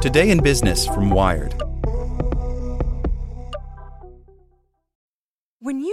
Today in Business from Wired. When you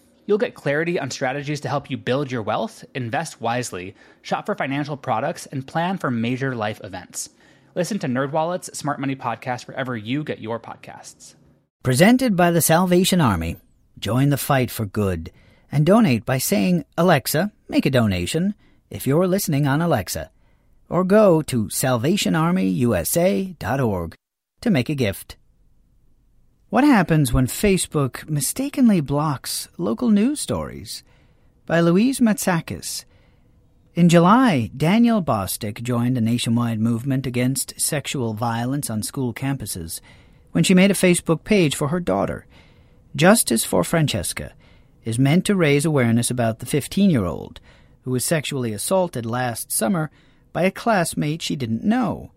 You'll get clarity on strategies to help you build your wealth, invest wisely, shop for financial products, and plan for major life events. Listen to NerdWallet's Smart Money Podcast wherever you get your podcasts. Presented by the Salvation Army. Join the fight for good and donate by saying, "Alexa, make a donation," if you're listening on Alexa. Or go to salvationarmyusa.org to make a gift. What happens when Facebook mistakenly blocks local news stories? By Louise Matsakis. In July, Danielle Bostick joined a nationwide movement against sexual violence on school campuses when she made a Facebook page for her daughter. Justice for Francesca is meant to raise awareness about the 15-year-old who was sexually assaulted last summer by a classmate she didn't know.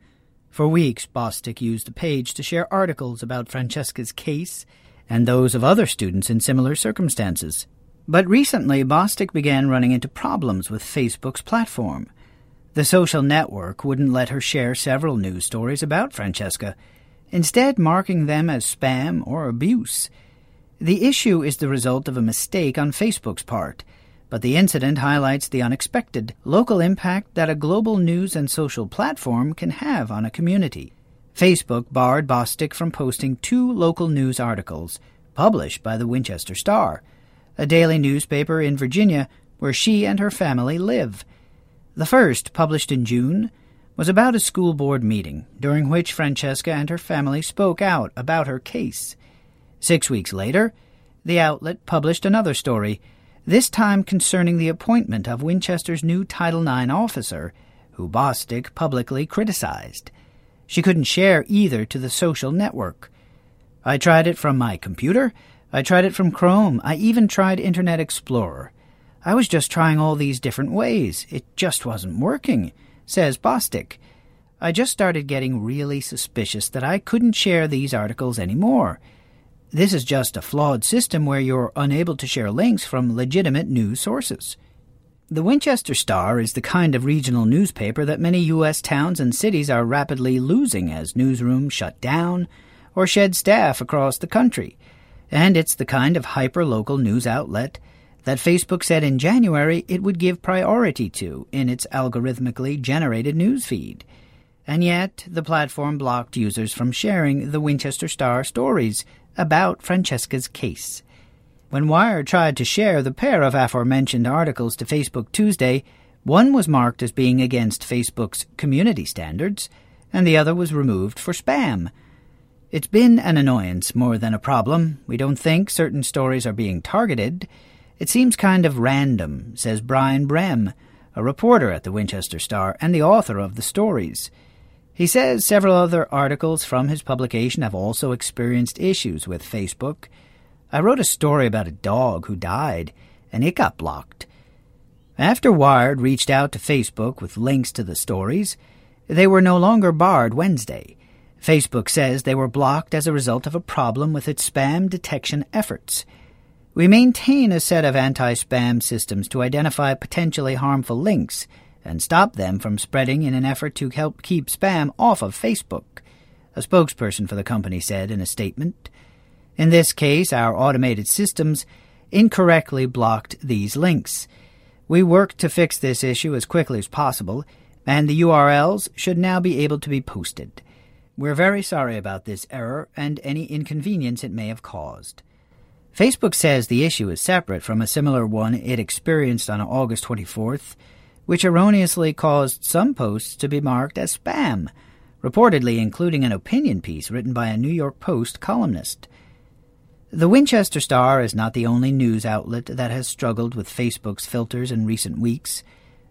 For weeks, Bostick used the page to share articles about Francesca's case and those of other students in similar circumstances. But recently, Bostick began running into problems with Facebook's platform. The social network wouldn't let her share several news stories about Francesca, instead marking them as spam or abuse. The issue is the result of a mistake on Facebook's part, but the incident highlights the unexpected local impact that a global news and social platform can have on a community. Facebook barred Bostick from posting 2 local news articles published by the Winchester Star, a daily newspaper in Virginia where she and her family live. The first, published in June, was about a school board meeting during which Francesca and her family spoke out about her case. 6 weeks later, the outlet published another story, this time concerning the appointment of Winchester's new Title IX officer, who Bostick publicly criticized. She couldn't share either to the social network. "I tried it from my computer. I tried it from Chrome. I even tried Internet Explorer. I was just trying all these different ways. It just wasn't working," says Bostick. "I just started getting really suspicious that I couldn't share these articles anymore. This is just a flawed system where you're unable to share links from legitimate news sources." The Winchester Star is the kind of regional newspaper that many U.S. towns and cities are rapidly losing as newsrooms shut down or shed staff across the country. And it's the kind of hyper-local news outlet that Facebook said in January it would give priority to in its algorithmically generated newsfeed. And yet, the platform blocked users from sharing the Winchester Star stories about Francesca's case. When Wired tried to share the pair of aforementioned articles to Facebook Tuesday, one was marked as being against Facebook's community standards, and the other was removed for spam. "It's been an annoyance more than a problem. We don't think certain stories are being targeted. It seems kind of random," says Brian Brem, a reporter at the Winchester Star and the author of the stories. He says several other articles from his publication have also experienced issues with Facebook. "I wrote a story about a dog who died, and it got blocked." After Wired reached out to Facebook with links to the stories, they were no longer barred Wednesday. Facebook says they were blocked as a result of a problem with its spam detection efforts. "We maintain a set of anti-spam systems to identify potentially harmful links and stop them from spreading in an effort to help keep spam off of Facebook," a spokesperson for the company said in a statement. "In this case, our automated systems incorrectly blocked these links. We worked to fix this issue as quickly as possible, and the URLs should now be able to be posted. We're very sorry about this error and any inconvenience it may have caused." Facebook says the issue is separate from a similar one it experienced on August 24th, which erroneously caused some posts to be marked as spam, reportedly including an opinion piece written by a New York Post columnist. The Winchester Star is not the only news outlet that has struggled with Facebook's filters in recent weeks.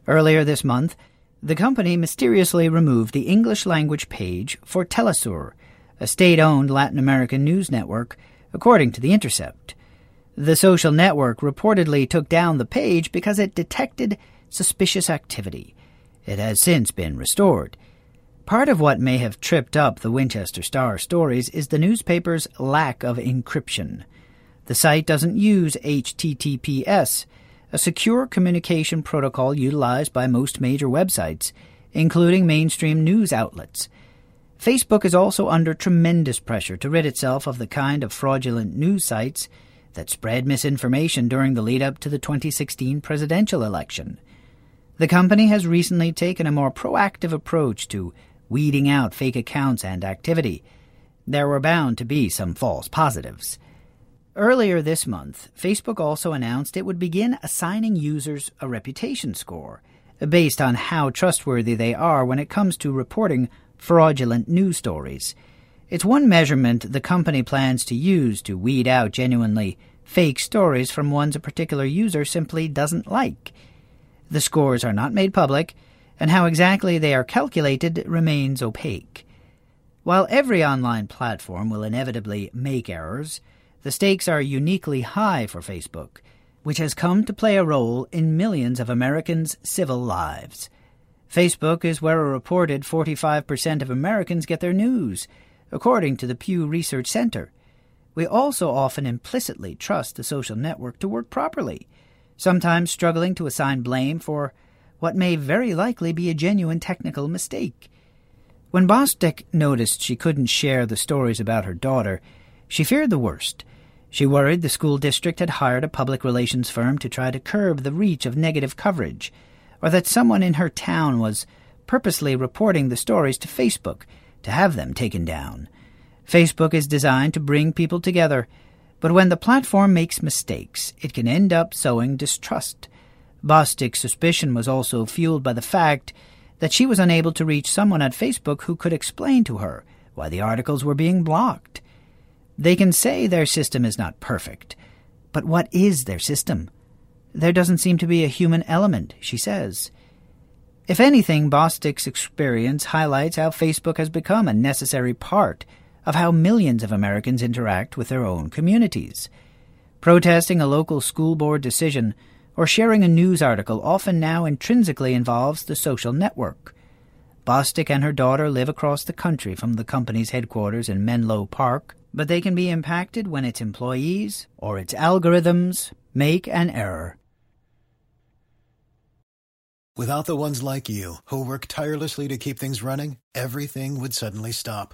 Earlier this month, the company mysteriously removed the English-language page for Telesur, a state-owned Latin American news network, according to The Intercept. The social network reportedly took down the page because it detected suspicious activity. It has since been restored. Part of what may have tripped up the Winchester Star stories is the newspaper's lack of encryption. The site doesn't use HTTPS, a secure communication protocol utilized by most major websites, including mainstream news outlets. Facebook is also under tremendous pressure to rid itself of the kind of fraudulent news sites that spread misinformation during the lead-up to the 2016 presidential election. The company has recently taken a more proactive approach to weeding out fake accounts and activity. There were bound to be some false positives. Earlier this month, Facebook also announced it would begin assigning users a reputation score based on how trustworthy they are when it comes to reporting fraudulent news stories. It's one measurement the company plans to use to weed out genuinely fake stories from ones a particular user simply doesn't like. The scores are not made public, and how exactly they are calculated remains opaque. While every online platform will inevitably make errors, the stakes are uniquely high for Facebook, which has come to play a role in millions of Americans' civil lives. Facebook is where a reported 45% of Americans get their news, according to the Pew Research Center. We also often implicitly trust the social network to work properly, sometimes struggling to assign blame for what may very likely be a genuine technical mistake. When Bostick noticed she couldn't share the stories about her daughter, she feared the worst. She worried the school district had hired a public relations firm to try to curb the reach of negative coverage, or that someone in her town was purposely reporting the stories to Facebook to have them taken down. Facebook is designed to bring people together, but when the platform makes mistakes, it can end up sowing distrust. Bostick's suspicion was also fueled by the fact that she was unable to reach someone at Facebook who could explain to her why the articles were being blocked. They can say their system is not perfect, but what is their system? There doesn't seem to be a human element, she says. If anything, Bostick's experience highlights how Facebook has become a necessary part of how millions of Americans interact with their own communities. Protesting a local school board decision or sharing a news article often now intrinsically involves the social network. Bostick and her daughter live across the country from the company's headquarters in Menlo Park, but they can be impacted when its employees or its algorithms make an error. Without the ones like you, who work tirelessly to keep things running, everything would suddenly stop.